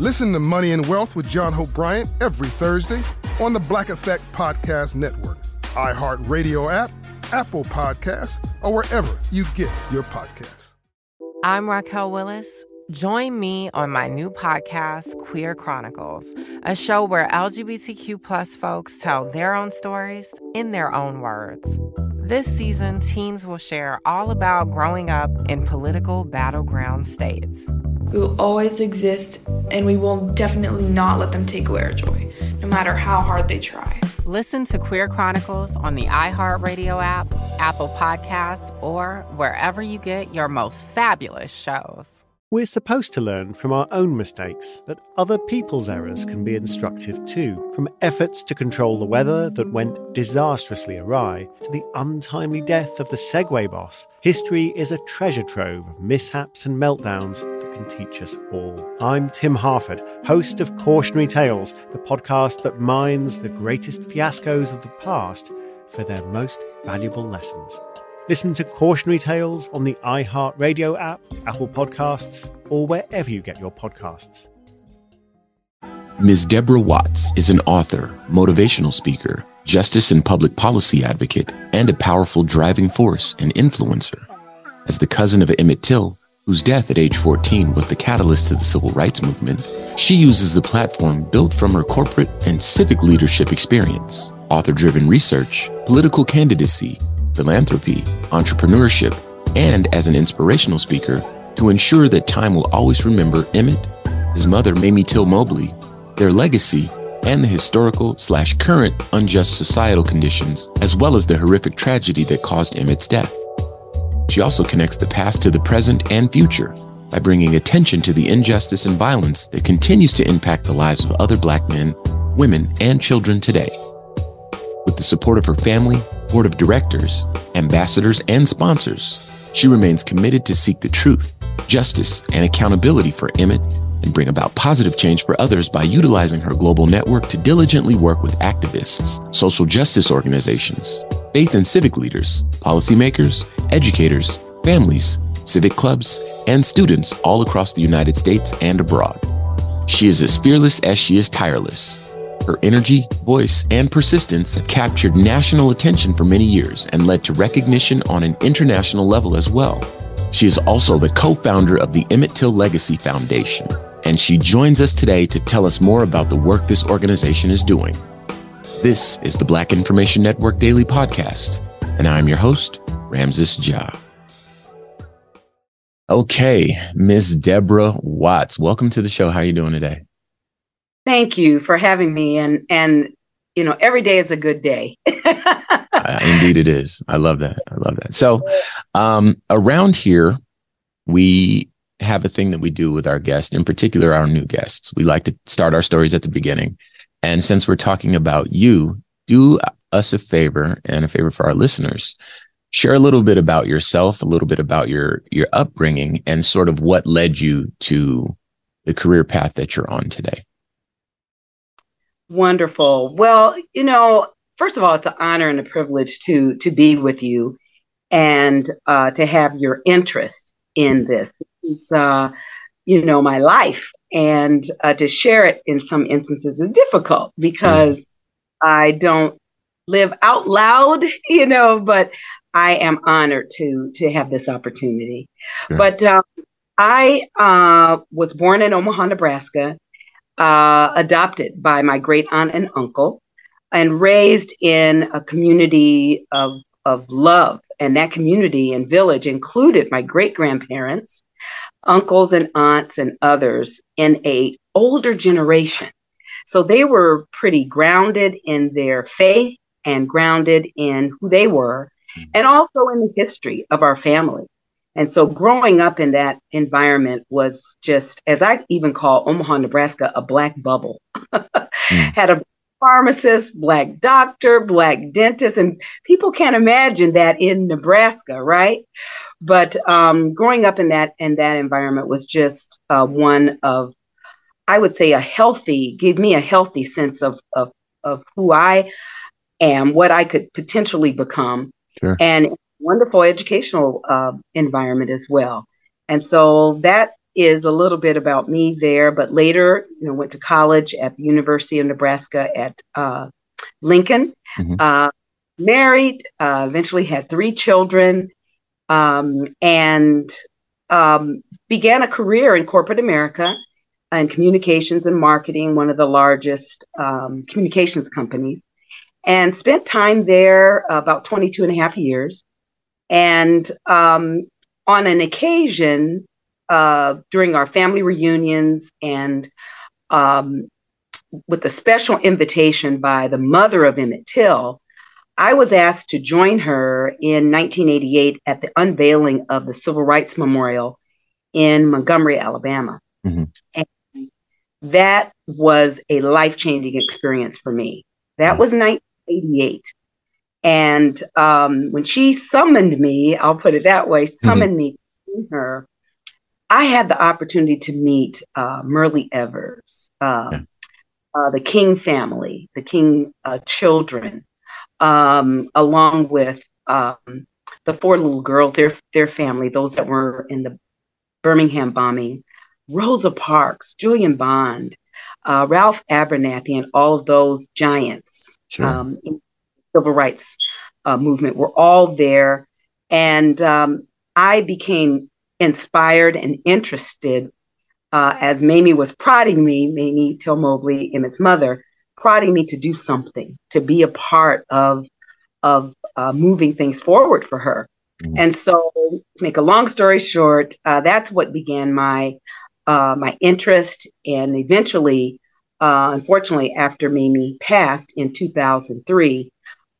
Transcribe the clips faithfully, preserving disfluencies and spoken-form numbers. Listen to Money and Wealth with John Hope Bryant every Thursday on the Black Effect Podcast Network, iHeartRadio app, Apple Podcasts, or wherever you get your podcasts. I'm Raquel Willis. Join me on my new podcast, Queer Chronicles, a show where L G B T Q plus folks tell their own stories in their own words. This season, teens will share all about growing up in political battleground states. We will always exist, and we will definitely not let them take away our joy, no matter how hard they try. Listen to Queer Chronicles on the iHeartRadio app, Apple Podcasts, or wherever you get your most fabulous shows. We're supposed to learn from our own mistakes, but other people's errors can be instructive too, from efforts to control the weather that went disastrously awry to the untimely death of the Segway boss. History is a treasure trove of mishaps and meltdowns that can teach us all. I'm Tim Harford, host of Cautionary Tales, the podcast that mines the greatest fiascos of the past for their most valuable lessons. Listen to Cautionary Tales on the iHeartRadio app, Apple Podcasts, or wherever you get your podcasts. Miz Deborah Watts is an author, motivational speaker, justice and public policy advocate, and a powerful driving force and influencer. As the cousin of Emmett Till, whose death at age fourteen was the catalyst to the Civil Rights Movement, she uses the platform built from her corporate and civic leadership experience, author-driven research, political candidacy, philanthropy, entrepreneurship, and as an inspirational speaker to ensure that time will always remember Emmett, his mother Mamie Till Mobley, their legacy, and the historical slash current unjust societal conditions, as well as the horrific tragedy that caused Emmett's death. She also connects the past to the present and future by bringing attention to the injustice and violence that continues to impact the lives of other Black men, women, and children today. With the support of her family, board of directors, ambassadors, and sponsors, she remains committed to seek the truth, justice, and accountability for Emmett and bring about positive change for others by utilizing her global network to diligently work with activists, social justice organizations, faith and civic leaders, policymakers, educators, families, civic clubs, and students all across the United States and abroad. She is as fearless as she is tireless. Her energy, voice, and persistence have captured national attention for many years and led to recognition on an international level as well. She is also the co-founder of the Emmett Till Legacy Foundation, and she joins us today to tell us more about the work this organization is doing. This is the Black Information Network Daily Podcast, and I'm your host, Ramses Jah. Okay, Miz Deborah Watts, welcome to the show. How are you doing today? Thank you for having me. And, and you know, every day is a good day. uh, indeed it is. I love that. I love that. So um, around here, we have a thing that we do with our guests, in particular, our new guests. We like to start our stories at the beginning. And since we're talking about you, do us a favor and a favor for our listeners. Share a little bit about yourself, a little bit about your, your upbringing and sort of what led you to the career path that you're on today. Wonderful. Well, you know, first of all, it's an honor and a privilege to to be with you and uh, to have your interest in this. It's, uh, you know, my life, and uh, to share it in some instances is difficult because mm-hmm. I don't live out loud, you know, but I am honored to to have this opportunity. Sure. But uh, I uh, was born in Omaha, Nebraska. Uh, adopted by my great aunt and uncle and raised in a community of, of love. And that community and village included my great grandparents, uncles and aunts and others in a older generation. So they were pretty grounded in their faith and grounded in who they were and also in the history of our family. And so growing up in that environment was just, as I even call Omaha, Nebraska, a Black bubble. Had a pharmacist, Black doctor, Black dentist, and people can't imagine that in Nebraska, right? But um, growing up in that in that environment was just uh, one of, I would say, a healthy, gave me a healthy sense of of, of who I am, what I could potentially become. Sure. And wonderful educational uh, environment as well. And so that is a little bit about me there. But later, you know, went to college at the University of Nebraska at uh, Lincoln, mm-hmm. uh, married, uh, eventually had three children, um, and um, began a career in corporate America and communications and marketing, one of the largest um, communications companies, and spent time there about twenty-two and a half years. And um, on an occasion, uh, during our family reunions and um, with a special invitation by the mother of Emmett Till, I was asked to join her in nineteen eighty-eight at the unveiling of the Civil Rights Memorial in Montgomery, Alabama. Mm-hmm. And that was a life-changing experience for me. That was nineteen eighty-eight. And um, when she summoned me, I'll put it that way, summoned mm-hmm. me to her, I had the opportunity to meet uh, Merle Evers, uh, yeah. uh, the King family, the King uh, children, um, along with um, the four little girls, their, their family, those that were in the Birmingham bombing, Rosa Parks, Julian Bond, uh, Ralph Abernathy, and all of those giants. Sure. Um, Civil rights uh, movement were all there. And um, I became inspired and interested uh, as Mamie was prodding me, Mamie Till Mobley, Emmett's mother, prodding me to do something, to be a part of, of uh, moving things forward for her. Mm-hmm. And so to make a long story short, uh, that's what began my, uh, my interest. And eventually, uh, unfortunately, after Mamie passed in two thousand three,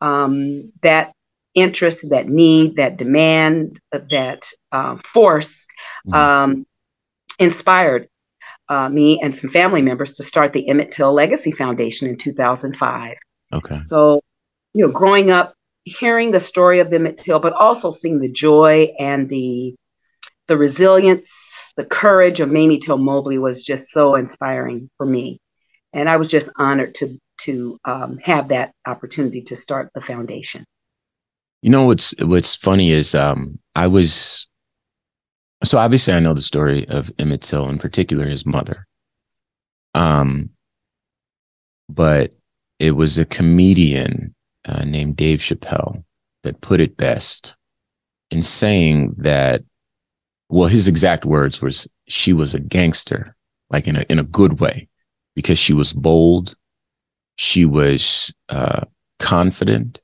Um, that interest, that need, that demand, that uh, force um, mm-hmm. inspired uh, me and some family members to start the Emmett Till Legacy Foundation in two thousand five. Okay. So, you know, growing up, hearing the story of Emmett Till, but also seeing the joy and the the resilience, the courage of Mamie Till Mobley was just so inspiring for me. And I was just honored to to um, have that opportunity to start the foundation. You know, what's what's funny is um, I was, so obviously I know the story of Emmett Till, in particular his mother. Um, but it was a comedian uh, named Dave Chappelle that put it best in saying that, well, his exact words was, she was a gangster, like in a in a good way, because she was bold. She was uh, confident.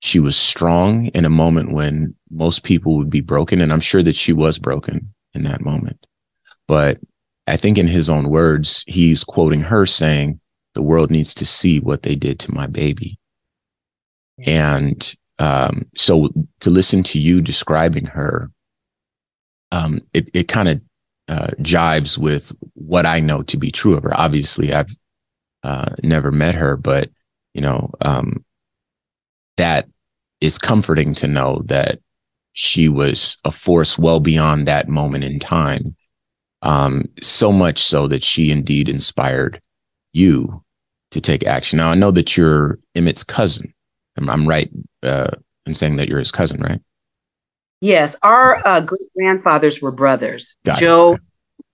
She was strong in a moment when most people would be broken. And I'm sure that she was broken in that moment. But I think in his own words, he's quoting her saying, the world needs to see what they did to my baby. And um, so to listen to you describing her, um, it, it kind of uh, jives with what I know to be true of her. Obviously, I've Uh, never met her, but you know, um, that is comforting to know that she was a force well beyond that moment in time. Um, so much so that she indeed inspired you to take action. Now I know that you're Emmett's cousin. I'm, I'm right uh, in saying that you're his cousin, right? Yes, our uh, great grandfathers were brothers. Got Joe, okay.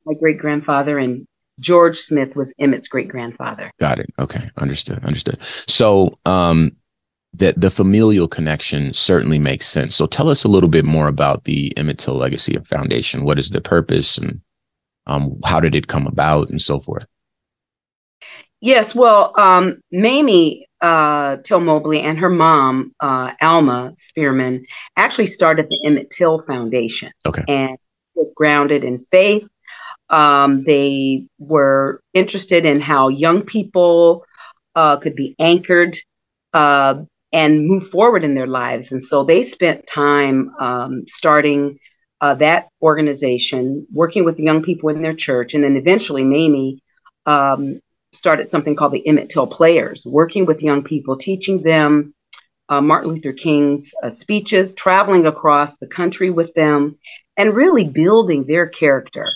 My great grandfather, and George Smith was Emmett's great grandfather. Got it. Okay. Understood. Understood. So um, the, the familial connection certainly makes sense. So tell us a little bit more about the Emmett Till Legacy Foundation. What is the purpose and um, how did it come about and so forth? Yes. Well, um, Mamie uh, Till Mobley and her mom, uh, Alma Spearman, actually started the Emmett Till Foundation. Okay. And it's grounded in faith. Um, they were interested in how young people uh, could be anchored uh, and move forward in their lives. And so they spent time um, starting uh, that organization, working with the young people in their church. And then eventually Mamie um, started something called the Emmett Till Players, working with young people, teaching them uh, Martin Luther King's uh, speeches, traveling across the country with them, and really building their character.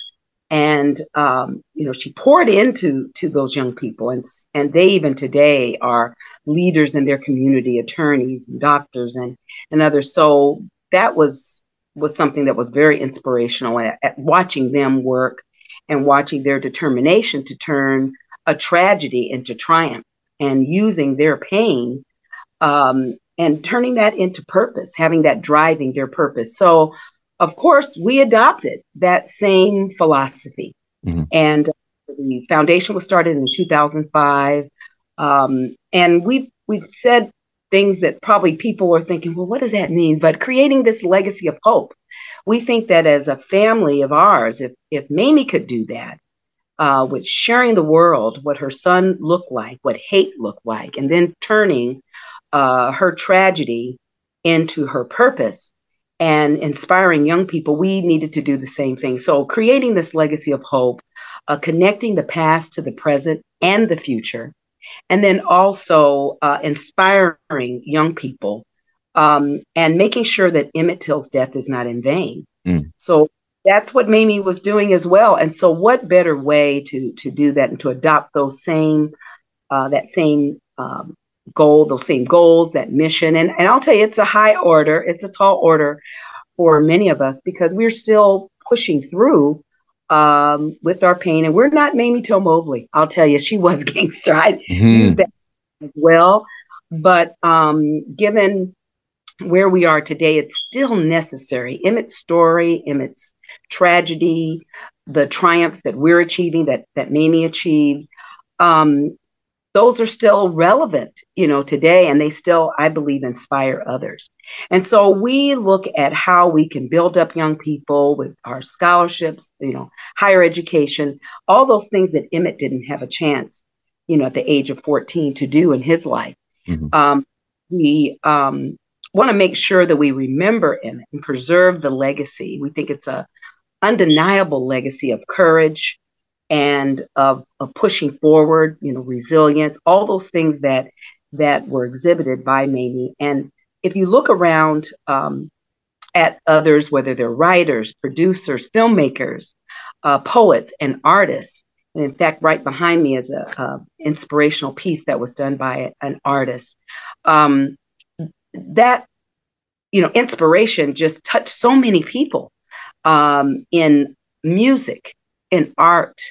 And, um, you know, she poured into to those young people, and and they even today are leaders in their community, attorneys and doctors and, and others. So that was was something that was very inspirational at, at watching them work and watching their determination to turn a tragedy into triumph and using their pain um, and turning that into purpose, having that driving their purpose. So of course, we adopted that same philosophy. Mm-hmm. And the foundation was started in two thousand five. Um, and we've, we've said things that probably people are thinking, well, what does that mean? But creating this legacy of hope. We think that as a family of ours, if, if Mamie could do that, uh, with sharing the world, what her son looked like, what hate looked like, and then turning uh, her tragedy into her purpose, and inspiring young people, we needed to do the same thing. So creating this legacy of hope, uh, connecting the past to the present and the future, and then also uh, inspiring young people um, and making sure that Emmett Till's death is not in vain. Mm. So that's what Mamie was doing as well. And so what better way to, to do that and to adopt those same, uh, that same um goal, those same goals, that mission. And, and I'll tell you, it's a high order. It's a tall order for many of us because we're still pushing through um, with our pain. And we're not Mamie Till Mobley. I'll tell you, she was gangster. I mm-hmm. used that as well. But um, given where we are today, it's still necessary. Emmett's story, Emmett's tragedy, the triumphs that we're achieving, that, that Mamie achieved, um, those are still relevant, you know, today, and they still, I believe, inspire others. And so we look at how we can build up young people with our scholarships, you know, higher education, all those things that Emmett didn't have a chance, you know, at the age of fourteen to do in his life. Mm-hmm. Um, we um, want to make sure that we remember Emmett and preserve the legacy. We think it's a undeniable legacy of courage, and of, of pushing forward, you know, resilience, all those things that that were exhibited by Mamie. And if you look around um, at others, whether they're writers, producers, filmmakers, uh, poets, and artists, and in fact, right behind me is a, a inspirational piece that was done by an artist. Um, that, you know, inspiration just touched so many people um, in music, in art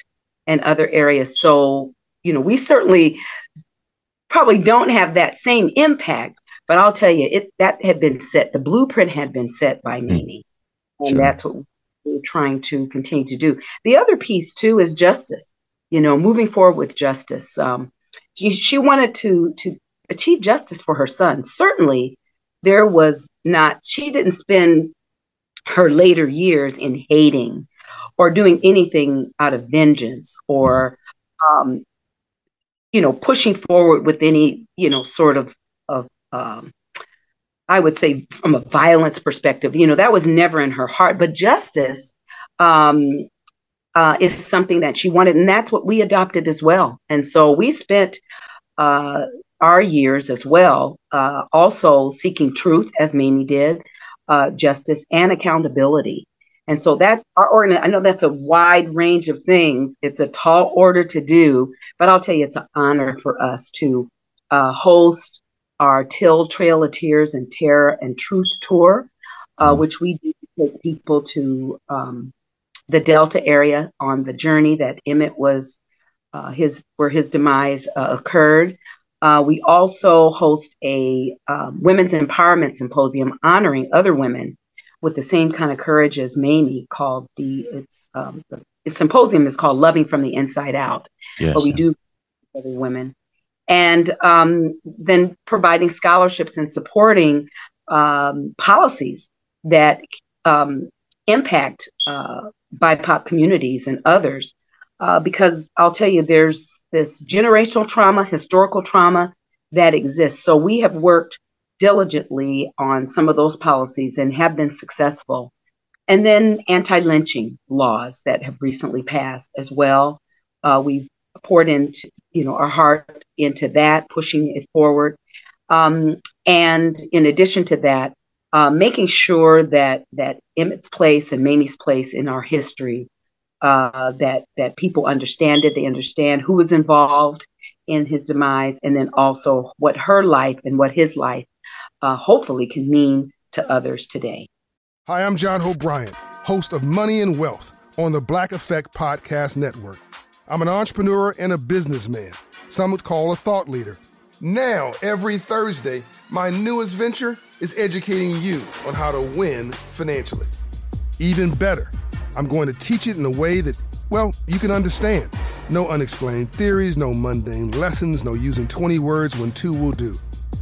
and other areas. So, you know, we certainly probably don't have that same impact, but I'll tell you, it that had been set, the blueprint had been set by Mamie. Mm. And sure. That's what we're trying to continue to do. The other piece too is justice, you know, moving forward with justice. Um, she, she wanted to, to achieve justice for her son. Certainly there was not, she didn't spend her later years in hating or doing anything out of vengeance or, um, you know, pushing forward with any, you know, sort of, of um, I would say from a violence perspective, you know, that was never in her heart. But justice um, uh, is something that she wanted. And that's what we adopted as well. And so we spent uh, our years as well, uh, also seeking truth, as Mamie did, uh, justice and accountability. And so that our organ, I know that's a wide range of things. It's a tall order to do, but I'll tell you, it's an honor for us to uh, host our Till Trail of Tears and Terror and Truth Tour, uh, which we do take people to um, the Delta area on the journey that Emmett was, uh, his where his demise uh, occurred. Uh, we also host a uh, Women's Empowerment Symposium honoring other women with the same kind of courage as Mamie, called the it's um, the its symposium is called Loving from the Inside Out. Yes. But we do other women, and um, then providing scholarships and supporting um, policies that um, impact uh, B I P O C communities and others. Uh, because I'll tell you, there's this generational trauma, historical trauma that exists. So we have worked diligently on some of those policies and have been successful And then anti-lynching laws that have recently passed as well. Uh, we've poured into, you know, our heart into that, pushing it forward. Um, and in addition to that, uh, making sure that that Emmett's place and Mamie's place in our history, uh, that that people understand it, they understand who was involved in his demise, and then also what her life and what his life uh, hopefully can mean to others today. Hi, I'm John Hope Bryant, host of Money and Wealth on the Black Effect Podcast Network. I'm an entrepreneur and a businessman, some would call a thought leader. Now, every Thursday, my newest venture is educating you on how to win financially. Even better, I'm going to teach it in a way that, well, you can understand. No unexplained theories, no mundane lessons, no using twenty words when two will do.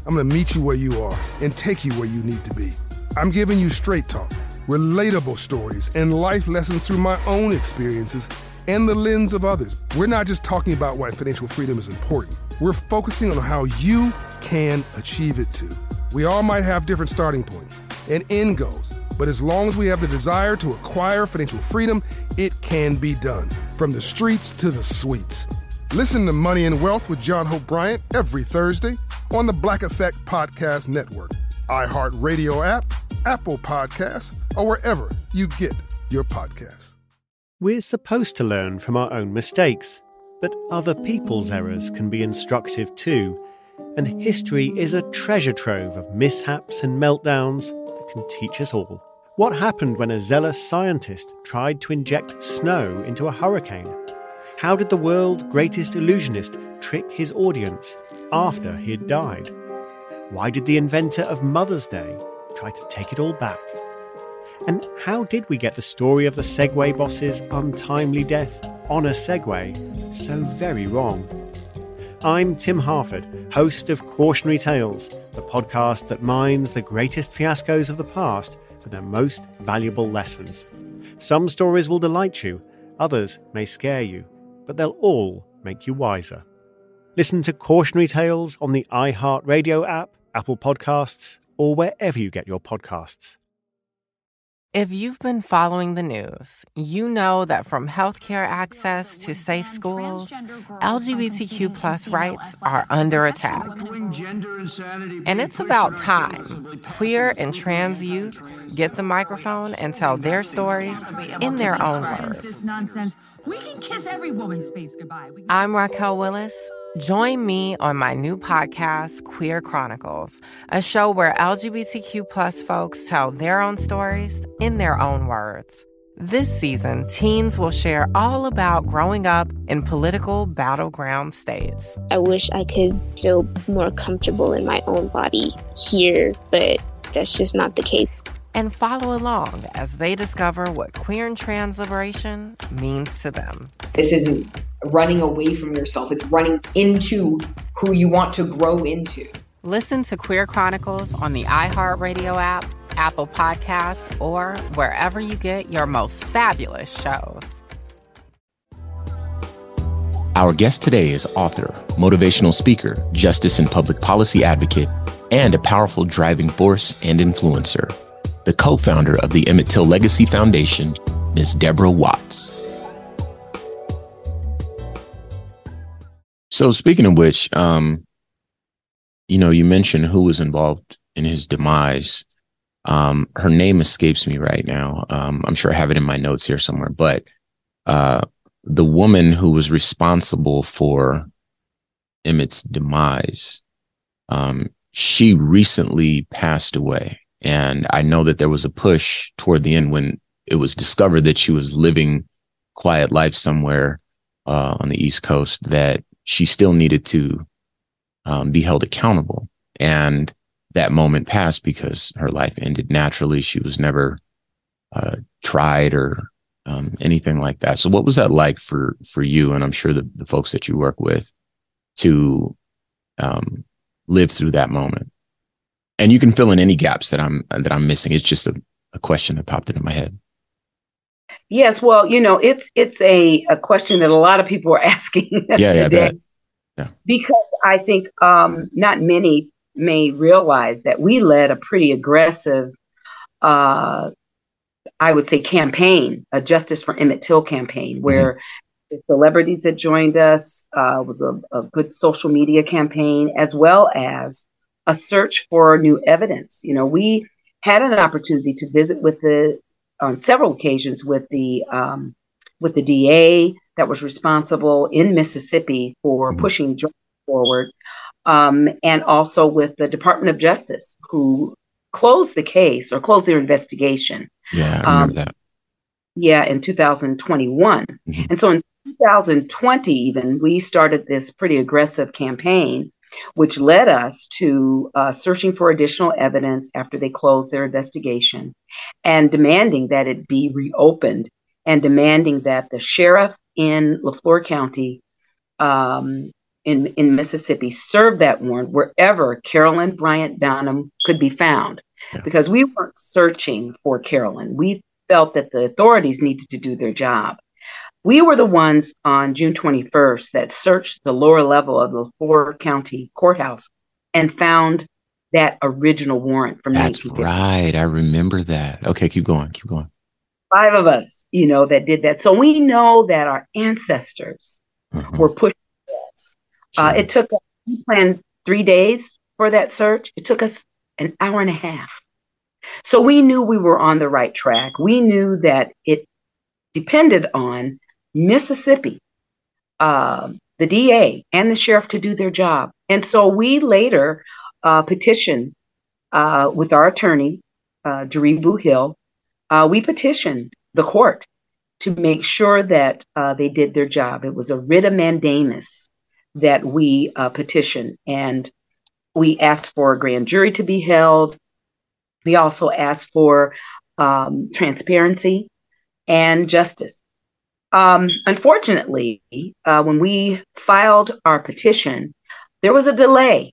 I'm going to meet you where you are and take you where you need to be. I'm giving you straight talk, relatable stories, and life lessons through my own experiences and the lens of others. We're not just talking about why financial freedom is important. We're focusing on how you can achieve it too. We all might have different starting points and end goals, but as long as we have the desire to acquire financial freedom, it can be done. From the streets to the suites. Listen to Money and Wealth with John Hope Bryant every Thursday on the Black Effect Podcast Network, iHeartRadio app, Apple Podcasts, or wherever you get your podcasts. We're supposed to learn from our own mistakes, but other people's errors can be instructive too, and history is a treasure trove of mishaps and meltdowns that can teach us all. What happened when a zealous scientist tried to inject snow into a hurricane? How did the world's greatest illusionist trick his audience after he had died? Why did the inventor of Mother's Day try to take it all back? And how did we get the story of the Segway boss's untimely death on a Segway so very wrong? I'm Tim Harford, host of Cautionary Tales, the podcast that mines the greatest fiascos of the past for their most valuable lessons. Some stories will delight you, others may scare you, but they'll all make you wiser. Listen to Cautionary Tales on the iHeartRadio app, Apple Podcasts, or wherever you get your podcasts. If you've been following the news, you know that from healthcare access to safe schools, L G B T Q plus rights are under attack. And it's about time queer and trans youth get the microphone and tell their stories in their own words. I'm Raquel Willis. Join me on my new podcast, Queer Chronicles, a show where L G B T Q plus folks tell their own stories in their own words. This season, teens will share all about growing up in political battleground states. I wish I could feel more comfortable in my own body here, but that's just not the case. And follow along as they discover what queer and trans liberation means to them. This isn't running away from yourself. It's running into who you want to grow into. Listen to Queer Chronicles on the iHeartRadio app, Apple Podcasts, or wherever you get your most fabulous shows. Our guest today is author, motivational speaker, justice and public policy advocate, and a powerful driving force and influencer. The co-founder of the Emmett Till Legacy Foundation, Miz Deborah Watts. So speaking of which, um, you know, you mentioned who was involved in his demise. Um, her name escapes me right now. Um, I'm sure I have it in my notes here somewhere, but uh, the woman who was responsible for Emmett's demise, um, she recently passed away. And I know that there was a push toward the end when it was discovered that she was living quiet life somewhere uh, on the East Coast, that she still needed to um, be held accountable. And that moment passed because her life ended naturally. She was never uh, tried or um, anything like that. So what was that like for, for you? And I'm sure the, the folks that you work with to um, live through that moment. And you can fill in any gaps that I'm that I'm missing. It's just a, a question that popped into my head. Yes, well, you know, it's it's a, a question that a lot of people are asking yeah, today, yeah, I yeah. because I think um, not many may realize that we led a pretty aggressive uh, I would say, campaign, a Justice for Emmett Till campaign, where mm-hmm. the celebrities that joined us uh, was a, a good social media campaign, as well as a search for new evidence. You know, we had an opportunity to visit with the, on several occasions with the, um, with the D A that was responsible in Mississippi for mm-hmm. pushing drugs forward, um, and also with the Department of Justice, who closed the case or closed their investigation. Yeah, I remember um, that. Yeah, in two thousand twenty-one. Mm-hmm. And so in two thousand twenty, even, we started this pretty aggressive campaign, which led us to uh, searching for additional evidence after they closed their investigation, and demanding that it be reopened, and demanding that the sheriff in Leflore County um, in, in Mississippi serve that warrant wherever Carolyn Bryant Donham could be found. Yeah. Because we weren't searching for Carolyn. We felt that the authorities needed to do their job. We were the ones on June twenty-first that searched the lower level of the Ford County Courthouse and found that original warrant from nineteen fifty. That's right. I remember that. Okay, keep going. Keep going. Five of us, you know, that did that. So we know that our ancestors mm-hmm. were pushing us. Sure. Uh, it took us, we planned three days for that search. It took us an hour and a half. So we knew we were on the right track. We knew that it depended on Mississippi, uh, the D A, and the sheriff to do their job. And so we later uh, petitioned uh, with our attorney, uh, Daribu Hill. Uh, we petitioned the court to make sure that uh, they did their job. It was a writ of mandamus that we uh, petitioned, and we asked for a grand jury to be held. We also asked for um, transparency and justice. Um, unfortunately, uh, when we filed our petition, there was a delay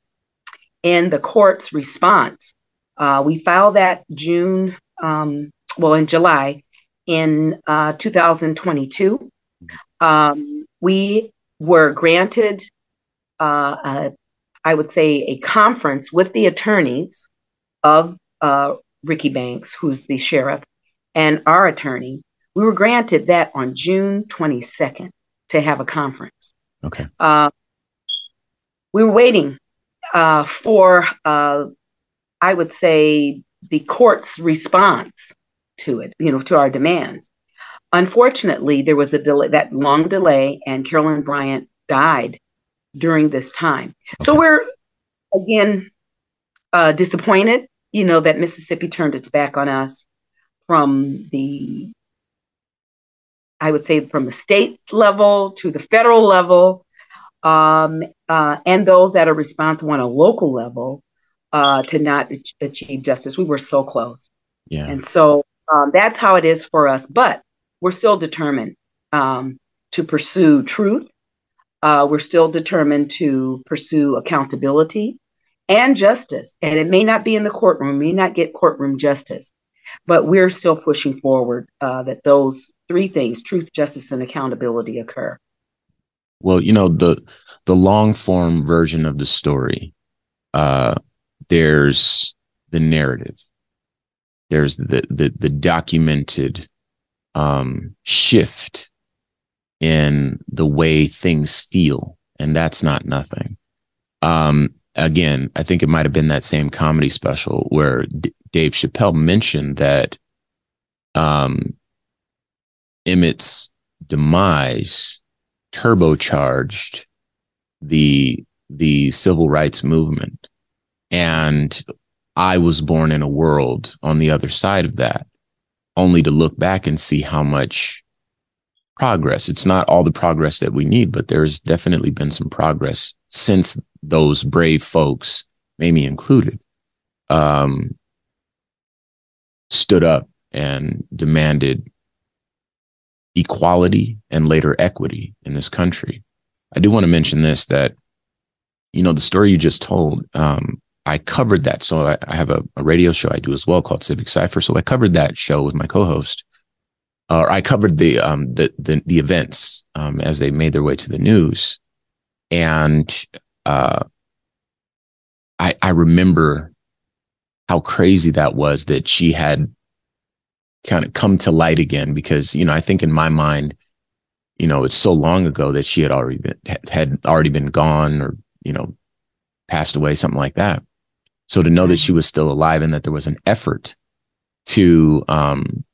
in the court's response. Uh, we filed that June. Um, Well, in July, in uh, two thousand twenty-two, um, we were granted, uh, a, I would say, a conference with the attorneys of uh, Ricky Banks, who's the sheriff, and our attorney. We were granted that on June twenty-second to have a conference. Okay. Uh, we were waiting uh, for, uh, I would say, the court's response to it, you know, to our demands. Unfortunately, there was a delay, that long delay, and Carolyn Bryant died during this time. Okay. So we're, again, uh, disappointed, you know, that Mississippi turned its back on us from the, I would say, from the state level to the federal level, um, uh, and those that are responsible on a local level uh, to not achieve justice. We were so close. Yeah. And so, Um, that's how it is for us, but we're still determined um, to pursue truth. Uh, we're still determined to pursue accountability and justice. And it may not be in the courtroom, may not get courtroom justice, but we're still pushing forward uh, that those three things, truth, justice, and accountability, occur. Well, you know, the the long form version of the story, uh, there's the narrative. There's the the, the documented um, shift in the way things feel, and that's not nothing. Um, again, I think it might have been that same comedy special where D- Dave Chappelle mentioned that um, Emmett's demise turbocharged the the civil rights movement, and I was born in a world on the other side of that, only to look back and see how much progress. It's not all the progress that we need, but there's definitely been some progress since those brave folks, Mamie included, um, stood up and demanded equality and later equity in this country. I do want to mention this, that, you know, the story you just told, um, I covered that. So I, I have a, a radio show I do as well called Civic Cipher. So I covered that show with my co-host, uh, or I covered the, um, the, the, the events um, as they made their way to the news. And uh, I, I remember how crazy that was, that she had kind of come to light again, because, you know, I think in my mind, you know, it's so long ago that she had already been, had already been gone or, you know, passed away, something like that. So to know that she was still alive and that there was an effort to um,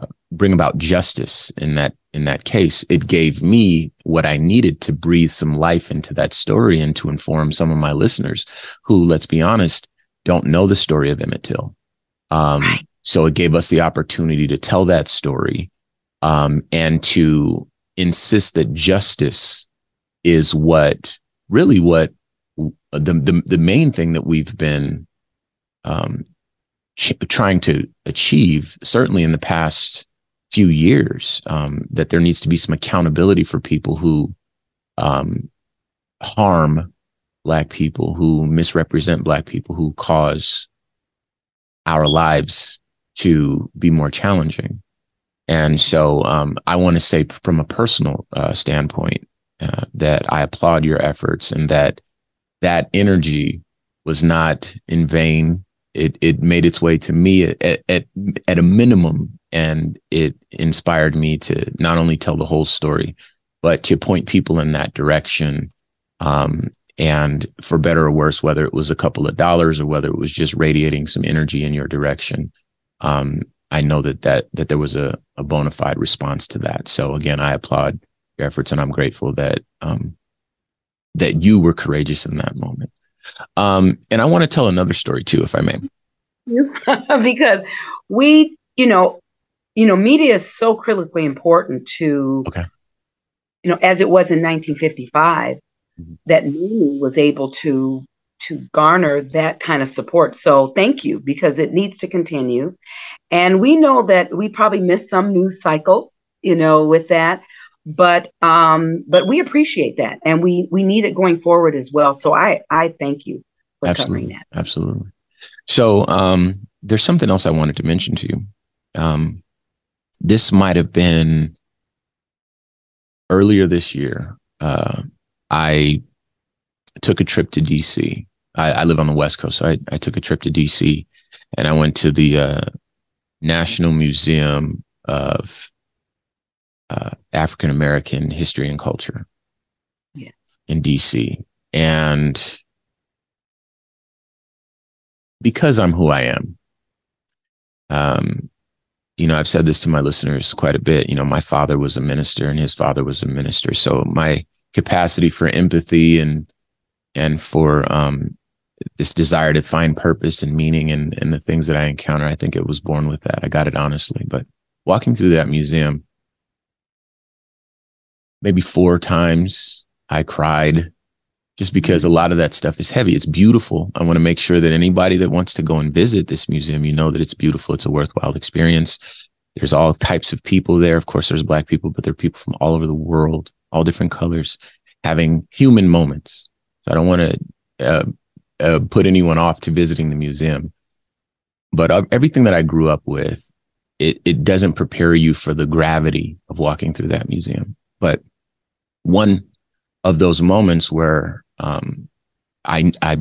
uh, bring about justice in that in that case, it gave me what I needed to breathe some life into that story and to inform some of my listeners who, let's be honest, don't know the story of Emmett Till. Um, right. So it gave us the opportunity to tell that story um, and to insist that justice is what really what the the, the main thing that we've been um, ch- trying to achieve, certainly in the past few years, um, that there needs to be some accountability for people who um, harm Black people, who misrepresent Black people, who cause our lives to be more challenging. And so um, I want to say from a personal uh, standpoint uh, that I applaud your efforts and that that energy was not in vain. It it made its way to me at, at, at a minimum, and it inspired me to not only tell the whole story, but to point people in that direction. Um, and for better or worse, whether it was a couple of dollars or whether it was just radiating some energy in your direction, um, I know that, that that there was a, a bona fide response to that. So again, I applaud your efforts, and I'm grateful that um, that you were courageous in that moment. Um, and I want to tell another story too, if I may. Because we, you know, you know, media is so critically important to, okay. you know, as it was in nineteen fifty-five, mm-hmm. that Mamie was able to to garner that kind of support. So thank you, because it needs to continue. And we know that we probably missed some news cycles, you know, with that. But um, but we appreciate that, and we we need it going forward as well. So I I thank you for absolutely, covering that. Absolutely. So um, there's something else I wanted to mention to you. Um, this might have been earlier this year. Uh, I took a trip to D C. I, I live on the West Coast, so I, I took a trip to D C, and I went to the uh, National Museum of Uh, African American History and Culture, yes, in D C. And because I'm who I am, um, you know, I've said this to my listeners quite a bit. You know, my father was a minister, and his father was a minister, so my capacity for empathy and and for um, this desire to find purpose and meaning and and the things that I encounter, I think it was born with that. I got it honestly, but walking through that museum, maybe four times I cried, just because a lot of that stuff is heavy. It's beautiful. I want to make sure that anybody that wants to go and visit this museum, you know that it's beautiful. It's a worthwhile experience. There's all types of people there. Of course, there's Black people, but there are people from all over the world, all different colors, having human moments. So I don't want to uh, uh, put anyone off to visiting the museum. But uh, everything that I grew up with, it, it doesn't prepare you for the gravity of walking through that museum. But one of those moments where um, I, I,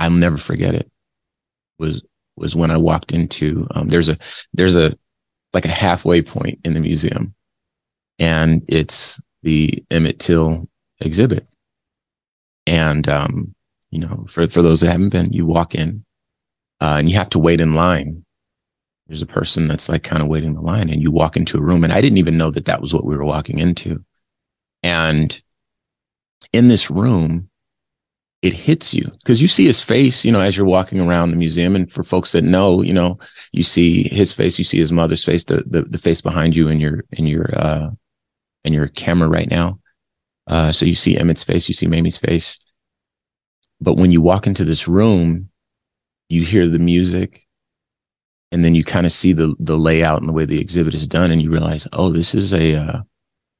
I'll never forget it was, was when I walked into, um, there's a, there's a, like a halfway point in the museum, and it's the Emmett Till exhibit. And, um, you know, for, for those that haven't been, you walk in uh, and you have to wait in line. There's a person that's like kind of waiting the line, and you walk into a room, and I didn't even know that that was what we were walking into. And in this room, it hits you, because you see his face, you know, as you're walking around the museum. And for folks that know, you know, you see his face, you see his mother's face, the the, the face behind you in your in your uh, in your camera right now. Uh, so you see Emmett's face, you see Mamie's face. But when you walk into this room, you hear the music, and then you kind of see the the layout and the way the exhibit is done, and you realize, oh, this is a uh,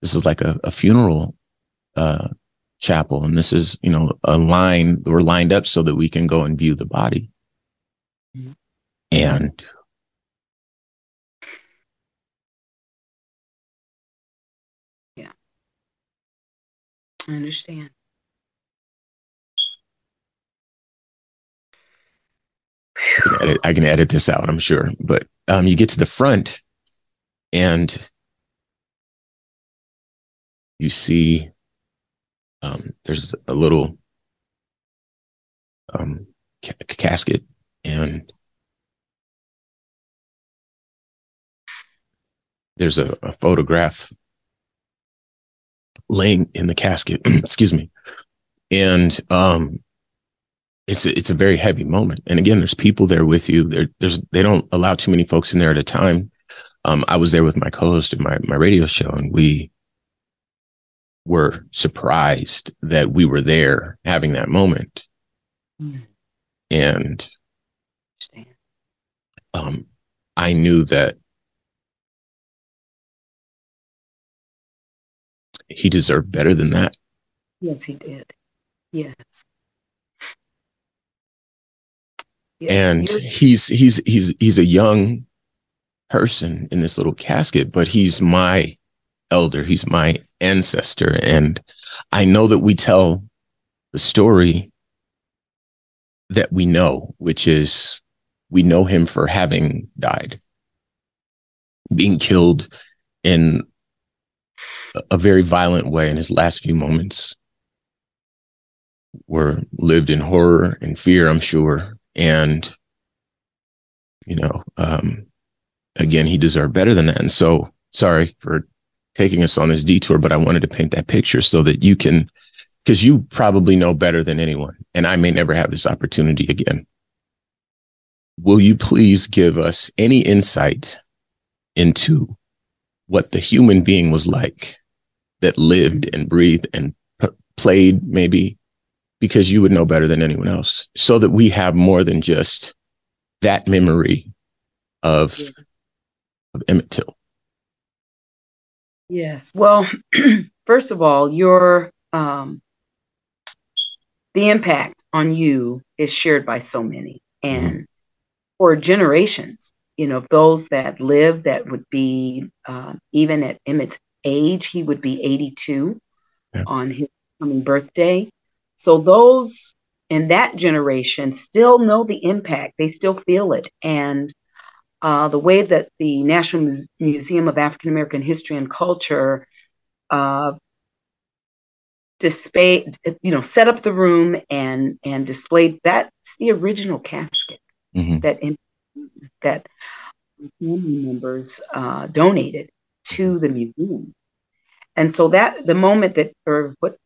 this is like a, a funeral uh, chapel. And this is, you know, a line, we're lined up so that we can go and view the body. Mm-hmm. And yeah, I understand. I can edit, I can edit this out, I'm sure, but um, you get to the front and you see um, there's a little um, ca- casket, and there's a, a photograph laying in the casket, excuse me. And um, it's, a, it's a very heavy moment. And again, there's people there with you. There, there's, they don't allow too many folks in there at a time. Um, I was there with my co-host of my, my radio show, and we were surprised that we were there having that moment. Mm. And um, I knew that he deserved better than that. Yes, he did. Yes. yes. And he's he's he's he's a young person in this little casket, but he's my elder. He's my ancestor. And I know that we tell the story that we know, which is we know him for having died, being killed in a very violent way, in his last few moments were lived in horror and fear, I'm sure. And, you know, um, again, he deserved better than that. And so, sorry for taking us on this detour, but I wanted to paint that picture so that you can, because you probably know better than anyone, and I may never have this opportunity again. Will you please give us any insight into what the human being was like that lived and breathed and p- played, maybe, because you would know better than anyone else, so that we have more than just that memory of, yeah. of Emmett Till. Yes. Well, first of all, your um, the impact on you is shared by so many, and mm-hmm. for generations. You know, those that live, that would be, uh, even at Emmett's age, he would be eighty-two yeah. on his coming birthday. So those in that generation still know the impact. They still feel it. And uh, the way that the National Muse- Museum of African American History and Culture uh, display, you know, set up the room and, and displayed, that's the original casket mm-hmm. that in- that family members uh, donated to the museum. And so that the moment that, or what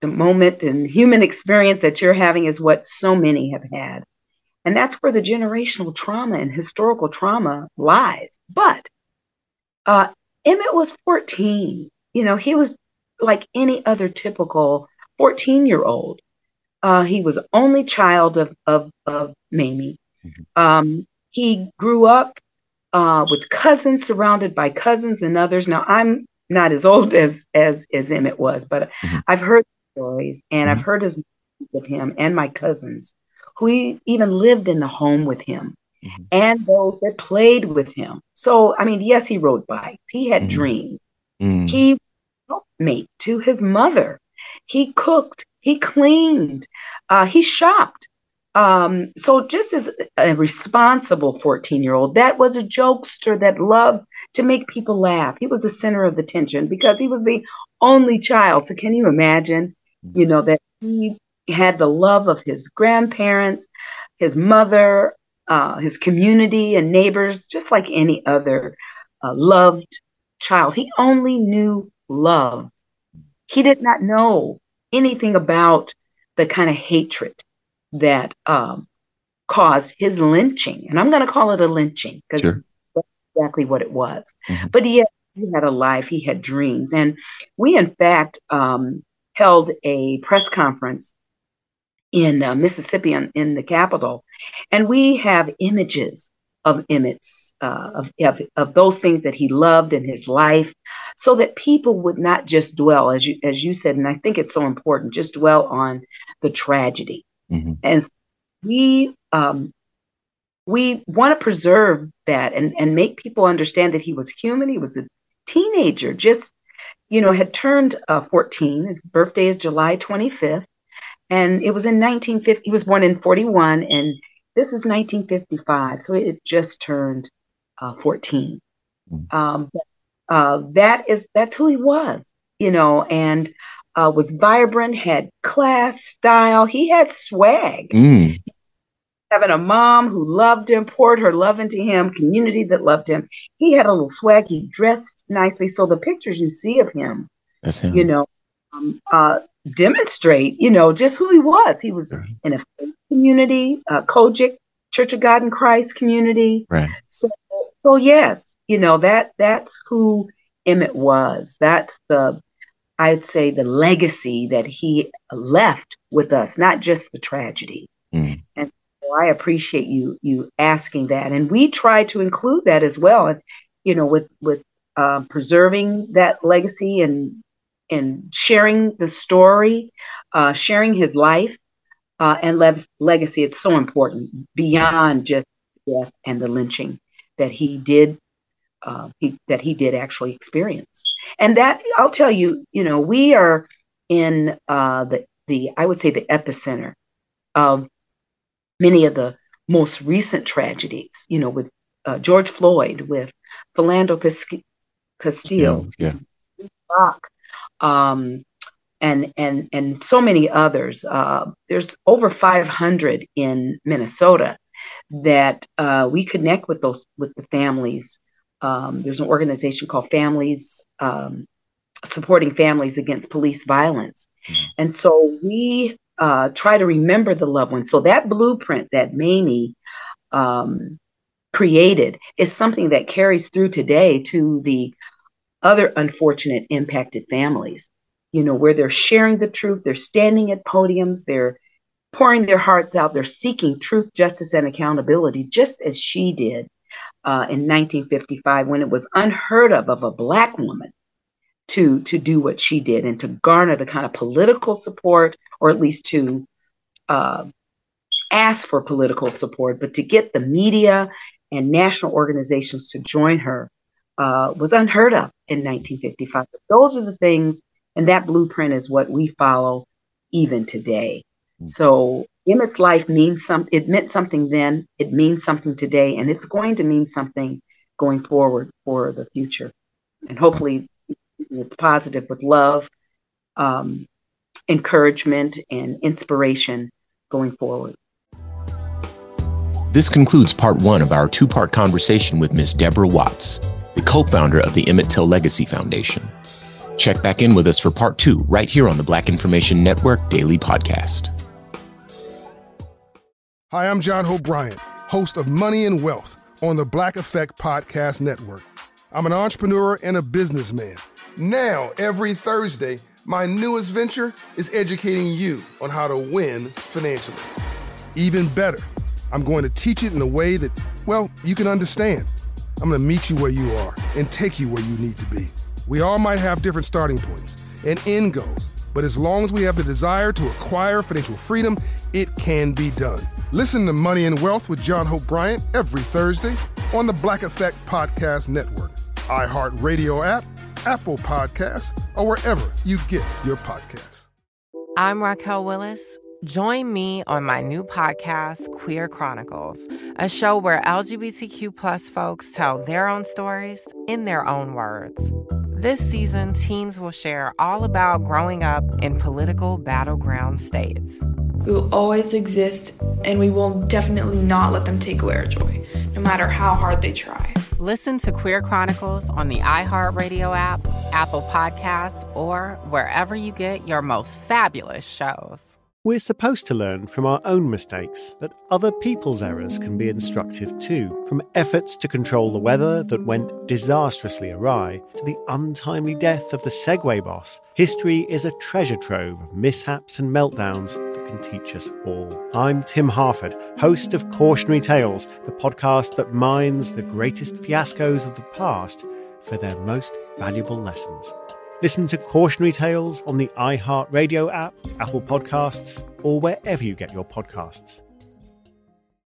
the moment and human experience that you're having is what so many have had. And that's where the generational trauma and historical trauma lies. But uh, Emmett was fourteen. You know, he was like any other typical fourteen-year-old. Uh, he was only child of, of, of Mamie. Um, he grew up uh, with cousins, surrounded by cousins and others. Now, I'm not as old as as, as Emmett was, but mm-hmm. I've heard stories, and mm-hmm. I've heard his with him and my cousins who even lived in the home with him mm-hmm. and those that played with him. So, I mean, yes, he rode bikes. He had mm-hmm. dreams. Mm-hmm. He was a helpmate to his mother. He cooked. He cleaned. Uh, he shopped. Um, so just as a responsible fourteen-year-old, that was a jokester that loved to make people laugh. He was the center of attention because he was the only child. So can you imagine, you know, that he had the love of his grandparents, his mother, uh, his community and neighbors, just like any other uh, loved child. He only knew love. He did not know anything about the kind of hatred that um, caused his lynching. And I'm going to call it a lynching because sure. that's exactly what it was. Mm-hmm. But he had, he had a life, he had dreams. And we, in fact, um, held a press conference in uh, Mississippi, in, in the Capitol. And we have images of Emmett's, uh, of, of, of those things that he loved in his life, so that people would not just dwell, as you, as you said, and I think it's so important, just dwell on the tragedy. Mm-hmm. And we um, we want to preserve that and, and make people understand that he was human. He was a teenager, just, you know, had turned uh, fourteen. His birthday is July twenty-fifth. And it was in nineteen fifty. He was born in forty-one. And this is nineteen fifty-five. So it just turned uh, fourteen. Mm-hmm. Um, uh, that is, that's who he was, you know, and uh, was vibrant, had class, style. He had swag. Mm. Having a mom who loved him, poured her love into him, community that loved him. He had a little swag. He dressed nicely. So the pictures you see of him, that's him. you know, um, uh, demonstrate, you know, just who he was. He was right. in a faith community, uh, Kojic, Church of God in Christ community. Right. So, so yes, you know, that that's who Emmett was. That's the, I'd say, the legacy that he left with us, not just the tragedy. Mm. And I appreciate you you asking that, and we try to include that as well. And you know, with with uh, preserving that legacy and and sharing the story, uh, sharing his life uh, and le- legacy. It's so important beyond just death and the lynching that he did uh, he, that he did actually experience. And that I'll tell you, you know, we are in uh, the the I would say the epicenter of many of the most recent tragedies, you know, with uh, George Floyd, with Philando Castile, Castile yeah, yeah. um, and and and so many others. Uh, there's over five hundred in Minnesota that uh, we connect with those with the families. Um, there's an organization called Families um, Supporting Families Against Police Violence, mm-hmm. and so we. Uh, try to remember the loved ones. So that blueprint that Mamie um, created is something that carries through today to the other unfortunate impacted families, you know, where they're sharing the truth, they're standing at podiums, they're pouring their hearts out, they're seeking truth, justice, and accountability, just as she did uh, in nineteen fifty-five, when it was unheard of of a Black woman to to do what she did and to garner the kind of political support, or at least to uh, ask for political support, but to get the media and national organizations to join her uh, was unheard of in nineteen fifty-five. But those are the things, and that blueprint is what we follow even today. Mm-hmm. So Emmett's life means some. It meant something then, it means something today, and it's going to mean something going forward for the future. And hopefully it's positive with love, um, encouragement, and inspiration going forward. This concludes part one of our two-part conversation with Miz Deborah Watts, the co-founder of the Emmett Till Legacy Foundation. Check back in with us for part two right here on the Black Information Network Daily Podcast. Hi, I'm John Hope Bryant, host of Money and Wealth on the Black Effect Podcast Network. I'm an entrepreneur and a businessman. Now, every Thursday, my newest venture is educating you on how to win financially. Even better, I'm going to teach it in a way that, well, you can understand. I'm going to meet you where you are and take you where you need to be. We all might have different starting points and end goals, but as long as we have the desire to acquire financial freedom, it can be done. Listen to Money and Wealth with John Hope Bryant every Thursday on the Black Effect Podcast Network, iHeartRadio app, Apple Podcasts, or wherever you get your podcasts. I'm Raquel Willis. Join me on my new podcast, Queer Chronicles, a show where L G B T Q plus folks tell their own stories in their own words. This season, teens will share all about growing up in political battleground states. We will always exist, and we will definitely not let them take away our joy, no matter how hard they try. Listen to Queer Chronicles on the iHeartRadio app, Apple Podcasts, or wherever you get your most fabulous shows. We're supposed to learn from our own mistakes, but other people's errors can be instructive too. From efforts to control the weather that went disastrously awry to the untimely death of the Segway boss, history is a treasure trove of mishaps and meltdowns that can teach us all. I'm Tim Harford, host of Cautionary Tales, the podcast that mines the greatest fiascos of the past for their most valuable lessons. Listen to Cautionary Tales on the iHeartRadio app, Apple Podcasts, or wherever you get your podcasts.